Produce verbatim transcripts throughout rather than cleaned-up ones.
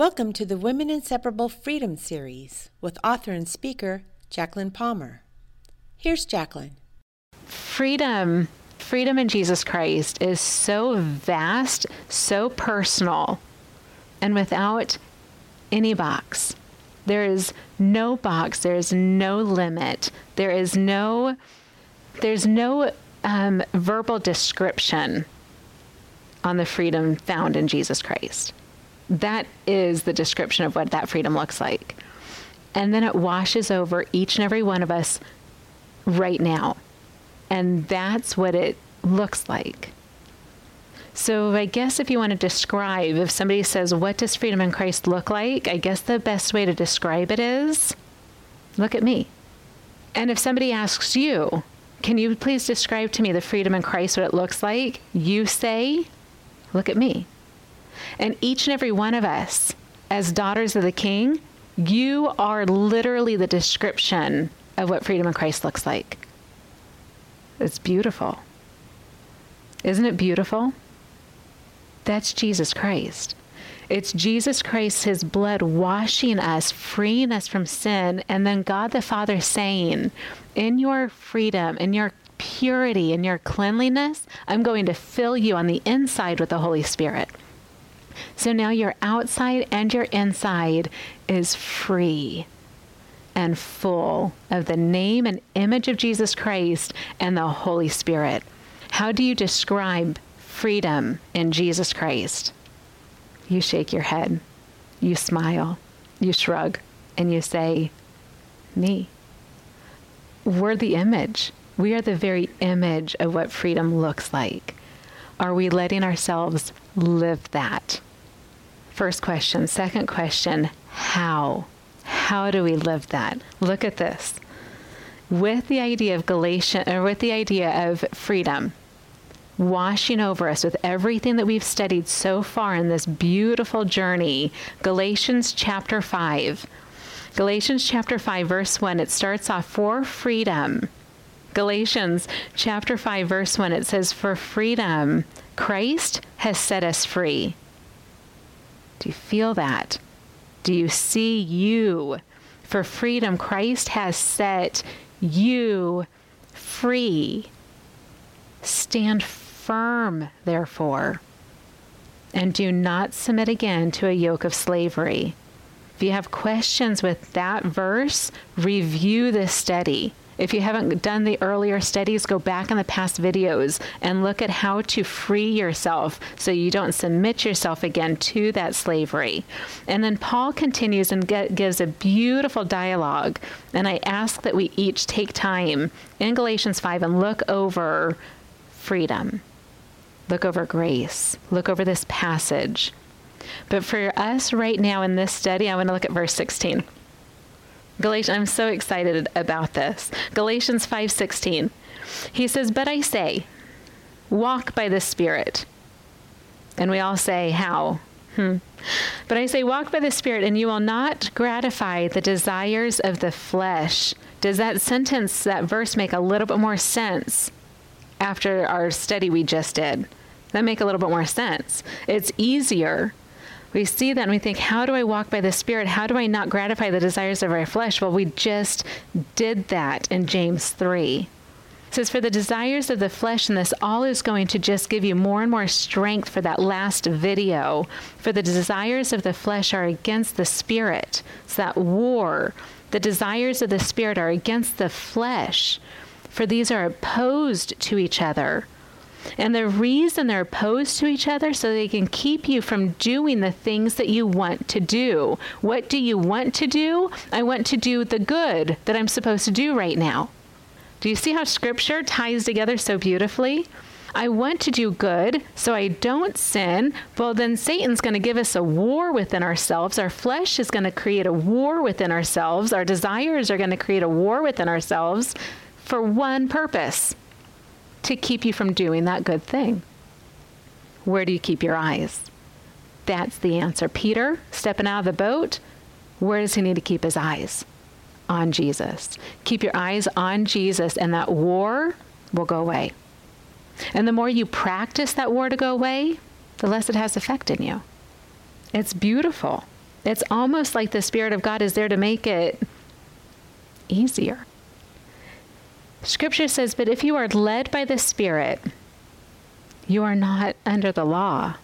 Welcome to the Women Inseparable Freedom Series with author and speaker Jacqueline Palmer. Here's Jacqueline. Freedom, freedom in Jesus Christ is so vast, so personal, and without any box. There is no box, there is no limit, there is no, there's no um, verbal description on the freedom found in Jesus Christ. That is the description of what that freedom looks like. And then it washes over each and every one of us right now. And that's what it looks like. So I guess if you want to describe, if somebody says, what does freedom in Christ look like? I guess the best way to describe it is, look at me. And if somebody asks you, can you please describe to me the freedom in Christ, what it looks like? You say, look at me. And each and every one of us, as daughters of the King, you are literally the description of what freedom in Christ looks like. It's beautiful. Isn't it beautiful? That's Jesus Christ. It's Jesus Christ, his blood washing us, freeing us from sin, and then God the Father saying, in your freedom, in your purity, in your cleanliness, I'm going to fill you on the inside with the Holy Spirit. So now your outside and your inside is free and full of the name and image of Jesus Christ and the Holy Spirit. How do you describe freedom in Jesus Christ? You shake your head, you smile, you shrug, and you say, me. We're the image. We are the very image of what freedom looks like. Are we letting ourselves live that? First question. Second question, how? How do we live that? Look at this. With the idea of Galatians, or with the idea of freedom washing over us with everything that we've studied so far in this beautiful journey, Galatians chapter five. Galatians chapter five, verse one, it starts off for freedom. Galatians chapter five, verse one, it says, for freedom, Christ has set us free. Do you feel that? Do you see you? For freedom, Christ has set you free. Stand firm, therefore, and do not submit again to a yoke of slavery. If you have questions with that verse, review this study. If you haven't done the earlier studies, go back in the past videos and look at how to free yourself so you don't submit yourself again to that slavery. And then Paul continues and get, gives a beautiful dialogue. And I ask that we each take time in Galatians five and look over freedom. Look over grace. Look over this passage. But for us right now in this study, I want to look at verse sixteen. Galatians, I'm so excited about this. Galatians five sixteen. He says, but I say, walk by the Spirit. And we all say, how? Hmm. But I say, walk by the Spirit, and you will not gratify the desires of the flesh. Does that sentence, that verse, make a little bit more sense after our study we just did? That make a little bit more sense. It's easier. We see that and we think, how do I walk by the Spirit? How do I not gratify the desires of our flesh? Well, we just did that in James three. It says, for the desires of the flesh, and this all is going to just give you more and more strength for that last video. For the desires of the flesh are against the Spirit. It's that war. The desires of the Spirit are against the flesh, for these are opposed to each other. And the reason they're opposed to each other, so they can keep you from doing the things that you want to do. What do you want to do? I want to do the good that I'm supposed to do right now. Do you see how Scripture ties together so beautifully? I want to do good, so I don't sin. Well, then Satan's going to give us a war within ourselves. Our flesh is going to create a war within ourselves. Our desires are going to create a war within ourselves for one purpose. To keep you from doing that good thing. Where do you keep your eyes? That's the answer. Peter, stepping out of the boat, where does he need to keep his eyes? On Jesus. Keep your eyes on Jesus, and that war will go away. And the more you practice that war to go away, the less it has effect in you. It's beautiful. It's almost like the Spirit of God is there to make it easier. Scripture says, but if you are led by the Spirit, you are not under the law.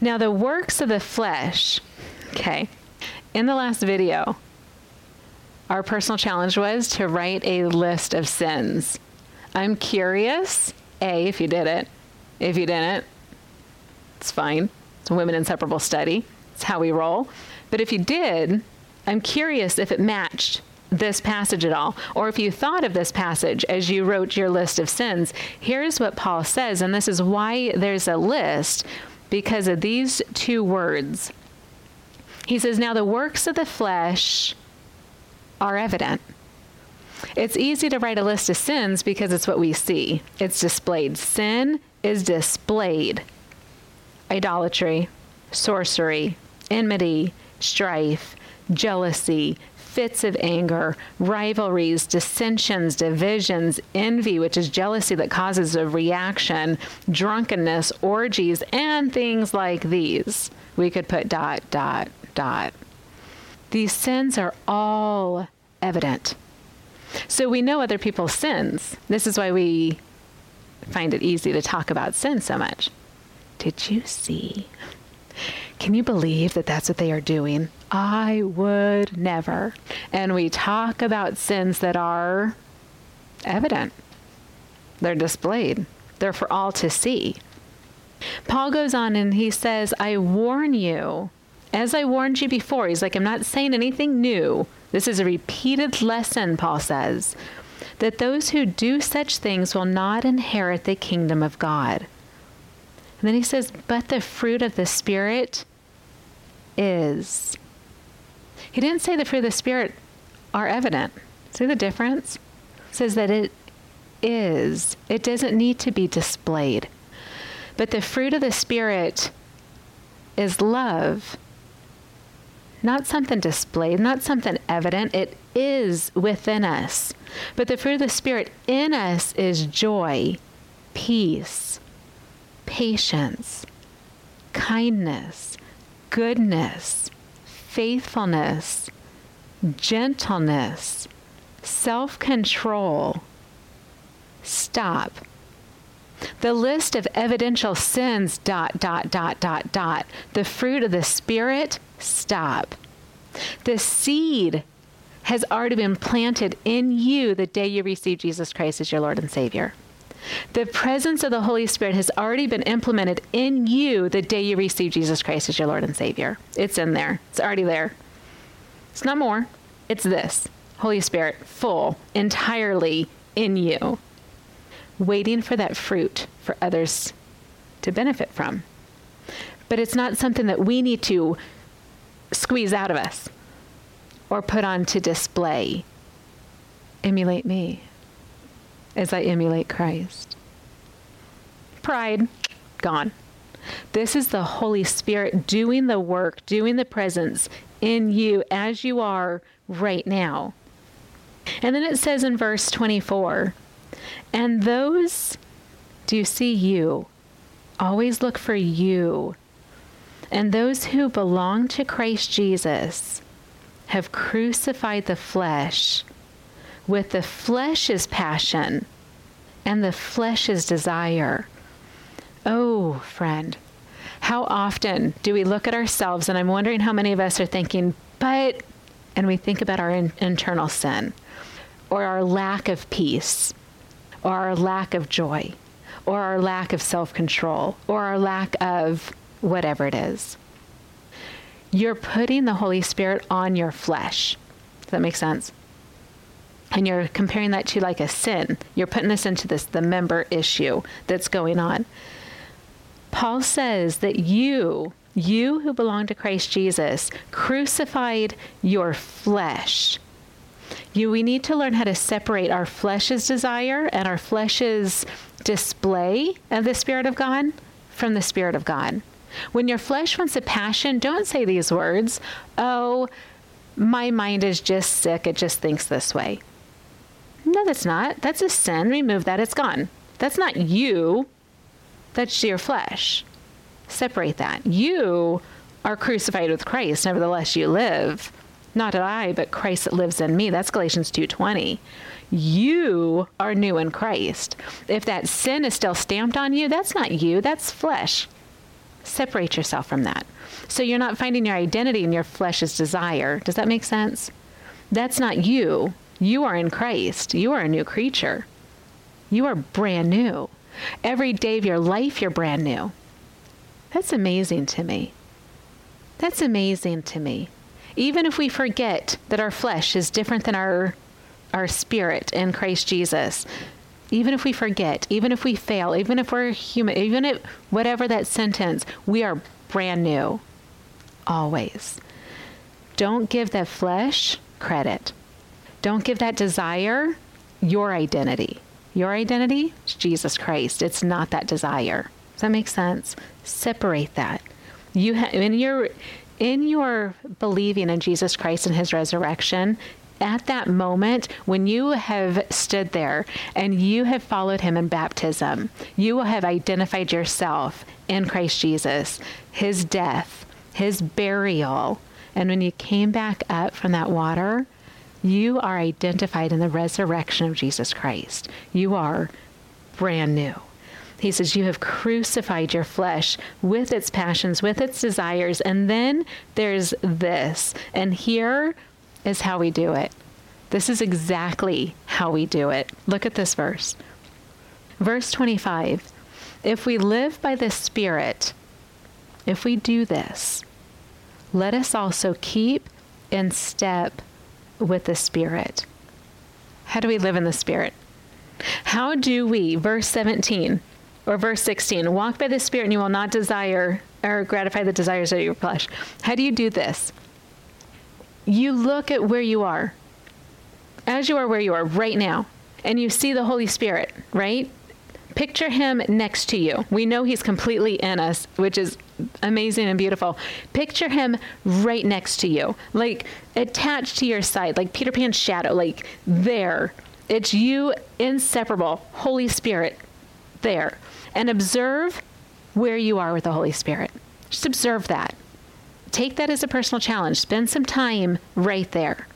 Now, the works of the flesh, okay, in the last video, our personal challenge was to write a list of sins. I'm curious, A, if you did it. If you didn't, it's fine. It's a Women Inseparable study. It's how we roll. But if you did, I'm curious if it matched this passage at all, or if you thought of this passage as you wrote your list of sins. Here's what Paul says, and this is why there's a list, because of these two words. He says, now the works of the flesh are evident. It's easy to write a list of sins because it's what we see. It's displayed. Sin is displayed. Idolatry, sorcery, enmity, strife, jealousy, fits of anger, rivalries, dissensions, divisions, envy, which is jealousy that causes a reaction, drunkenness, orgies, and things like these. We could put dot, dot, dot. These sins are all evident. So we know other people's sins. This is why we find it easy to talk about sin so much. Did you see? Can you believe that that's what they are doing? I would never. And we talk about sins that are evident. They're displayed. They're for all to see. Paul goes on and he says, I warn you, as I warned you before. He's like, I'm not saying anything new. This is a repeated lesson, Paul says, that those who do such things will not inherit the kingdom of God. And then he says, but the fruit of the Spirit is. He didn't say the fruit of the Spirit are evident. See the difference? It says that it is. It doesn't need to be displayed. But the fruit of the Spirit is love. Not something displayed, not something evident. It is within us. But the fruit of the Spirit in us is joy, peace, patience, kindness, goodness, faithfulness, gentleness, self-control. Stop. The list of evidential sins, dot, dot, dot, dot, dot. The fruit of the Spirit, stop. The seed has already been planted in you the day you receive Jesus Christ as your Lord and Savior. The presence of the Holy Spirit has already been implemented in you the day you receive Jesus Christ as your Lord and Savior. It's in there. It's already there. It's not more. It's this. Holy Spirit, full, entirely in you. Waiting for that fruit for others to benefit from. But it's not something that we need to squeeze out of us or put on to display. Emulate me as I emulate Christ. Pride, gone. This is the Holy Spirit doing the work, doing the presence in you as you are right now. And then it says in verse twenty-four, and those, do you see you? Always look for you. And those who belong to Christ Jesus have crucified the flesh with the flesh's passion and the flesh's desire. Oh, friend, how often do we look at ourselves, and I'm wondering how many of us are thinking, but, and we think about our in- internal sin, or our lack of peace, or our lack of joy, or our lack of self-control, or our lack of whatever it is. You're putting the Holy Spirit on your flesh. Does that make sense? And you're comparing that to like a sin. You're putting this into this, the member issue that's going on. Paul says that you, you who belong to Christ Jesus, crucified your flesh. You, we need to learn how to separate our flesh's desire and our flesh's display of the Spirit of God from the Spirit of God. When your flesh wants a passion, don't say these words. Oh, my mind is just sick. It just thinks this way. No, that's not. That's a sin. Remove that. It's gone. That's not you. That's your flesh. Separate that. You are crucified with Christ, nevertheless you live. Not I, but Christ that lives in me. That's Galatians two twenty. You are new in Christ. If that sin is still stamped on you, that's not you, that's flesh. Separate yourself from that. So you're not finding your identity in your flesh's desire. Does that make sense? That's not you. You are in Christ. You are a new creature. You are brand new. Every day of your life, you're brand new. That's amazing to me. That's amazing to me. Even if we forget that our flesh is different than our our spirit in Christ Jesus, even if we forget, even if we fail, even if we're human, even if whatever that sentence, we are brand new, always. Don't give that flesh credit. Don't give that desire your identity. Your identity is Jesus Christ. It's not that desire. Does that make sense? Separate that. You ha- in your in your believing in Jesus Christ and his resurrection, at that moment when you have stood there and you have followed him in baptism, you will have identified yourself in Christ Jesus, his death, his burial. And when you came back up from that water, you are identified in the resurrection of Jesus Christ. You are brand new. He says, you have crucified your flesh with its passions, with its desires. And then there's this. And here is how we do it. This is exactly how we do it. Look at this verse. Verse twenty-five. If we live by the Spirit, if we do this, let us also keep in step with the Spirit. How do we live in the Spirit? How do we, verse seventeen or verse sixteen, walk by the Spirit and you will not desire or gratify the desires of your flesh. How do you do this? You look at where you are, as you are where you are right now, and you see the Holy Spirit, right? Picture him next to you. We know he's completely in us, which is amazing and beautiful. Picture him right next to you, like attached to your side, like Peter Pan's shadow, like there. It's you, inseparable, Holy Spirit, there. And observe where you are with the Holy Spirit. Just observe that. Take that as a personal challenge. Spend some time right there.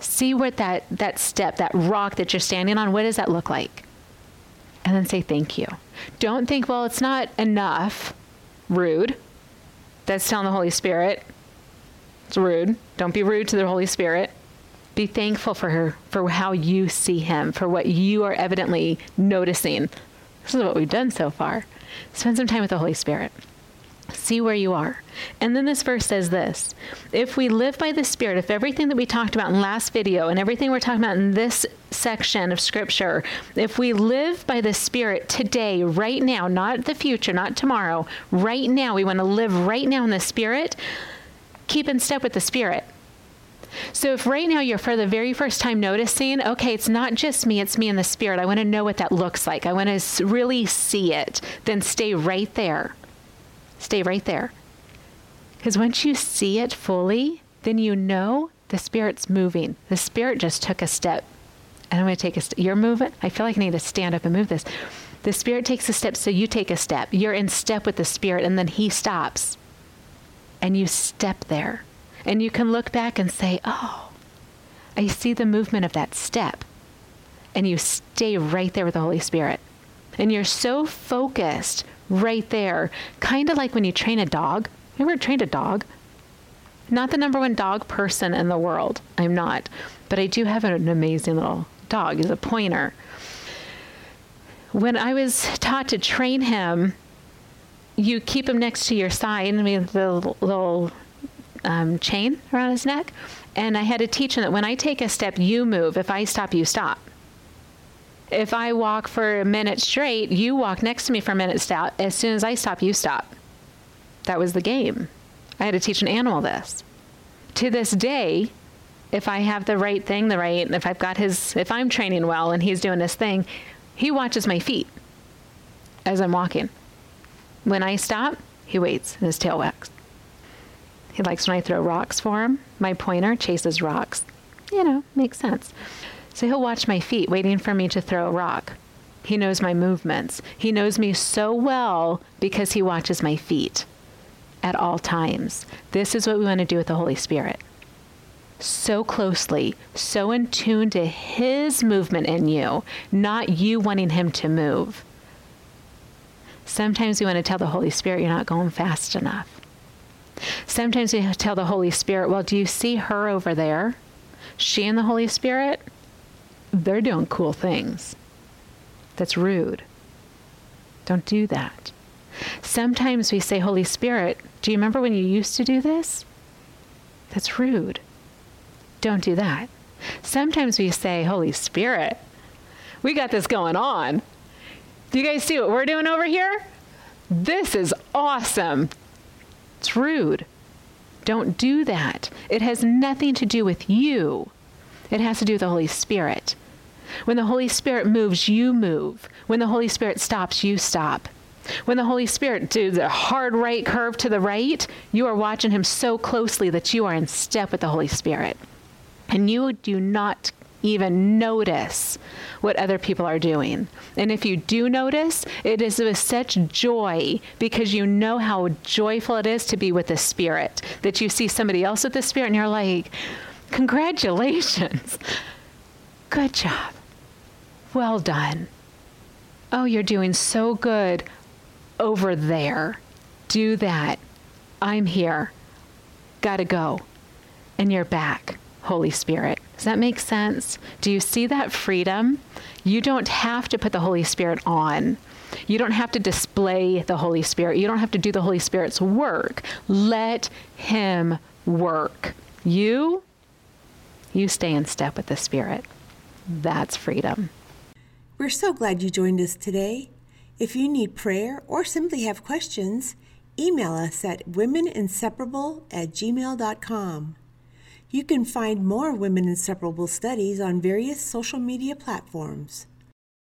See what that, that step, that rock that you're standing on, what does that look like? And then say thank you. Don't think, well, it's not enough. Rude. That's telling the Holy Spirit. It's rude. Don't be rude to the Holy Spirit. Be thankful for her, for how you see him, for what you are evidently noticing. This is what we've done so far. Spend some time with the Holy Spirit. See where you are. And then this verse says this, if we live by the Spirit, if everything that we talked about in last video and everything we're talking about in this section of scripture, if we live by the Spirit today, right now, not the future, not tomorrow, right now, we want to live right now in the Spirit, keep in step with the Spirit. So if right now you're for the very first time noticing, okay, it's not just me, it's me and the Spirit. I want to know what that looks like. I want to really see it. Then stay right there. Stay right there. Because once you see it fully, then you know the Spirit's moving. The Spirit just took a step. And I'm going to take a step. You're moving. I feel like I need to stand up and move this. The Spirit takes a step, so you take a step. You're in step with the Spirit, and then he stops. And you step there. And you can look back and say, oh, I see the movement of that step. And you stay right there with the Holy Spirit. And you're so focused right there, kind of like when you train a dog. You ever trained a dog? Not the number one dog person in the world. I'm not. But I do have an amazing little dog. He's a pointer. When I was taught to train him, you keep him next to your side. I mean, the little... Um, chain around his neck, and I had to teach him that when I take a step, you move. If I stop, you stop. If I walk for a minute straight, you walk next to me for a minute stout. As soon as I stop, you stop. That was the game. I had to teach an animal this. To this day, if I have the right thing, the right, if I've got his, if I'm training well and he's doing his thing, he watches my feet as I'm walking. When I stop, he waits and his tail wags. He likes when I throw rocks for him. My pointer chases rocks. You know, makes sense. So he'll watch my feet waiting for me to throw a rock. He knows my movements. He knows me so well because he watches my feet. at all times. This is what we want to do with the Holy Spirit. So closely, so in tune to his movement in you, not you wanting him to move. Sometimes we want to tell the Holy Spirit, you're not going fast enough. Sometimes we tell the Holy Spirit, well, do you see her over there? She and the Holy Spirit, they're doing cool things. That's rude. Don't do that. Sometimes we say, Holy Spirit, do you remember when you used to do this? That's rude. Don't do that. Sometimes we say, Holy Spirit, we got this going on. Do you guys see what we're doing over here? This is awesome. It's rude. Don't do that. It has nothing to do with you. It has to do with the Holy Spirit. When the Holy Spirit moves, you move. When the Holy Spirit stops, you stop. When the Holy Spirit does a hard right curve to the right, you are watching him so closely that you are in step with the Holy Spirit. And you do not even notice what other people are doing. And if you do notice, it is with such joy, because you know how joyful it is to be with the Spirit, that you see somebody else with the Spirit and you're like, congratulations. Good job. Well done. Oh, you're doing so good over there. Do that. I'm here. Gotta go. And you're back. Holy Spirit. Does that make sense? Do you see that freedom? You don't have to put the Holy Spirit on. You don't have to display the Holy Spirit. You don't have to do the Holy Spirit's work. Let him work. You, you stay in step with the Spirit. That's freedom. We're so glad you joined us today. If you need prayer or simply have questions, email us at women inseparable at gmail dot com. You can find more Women Inseparable studies on various social media platforms.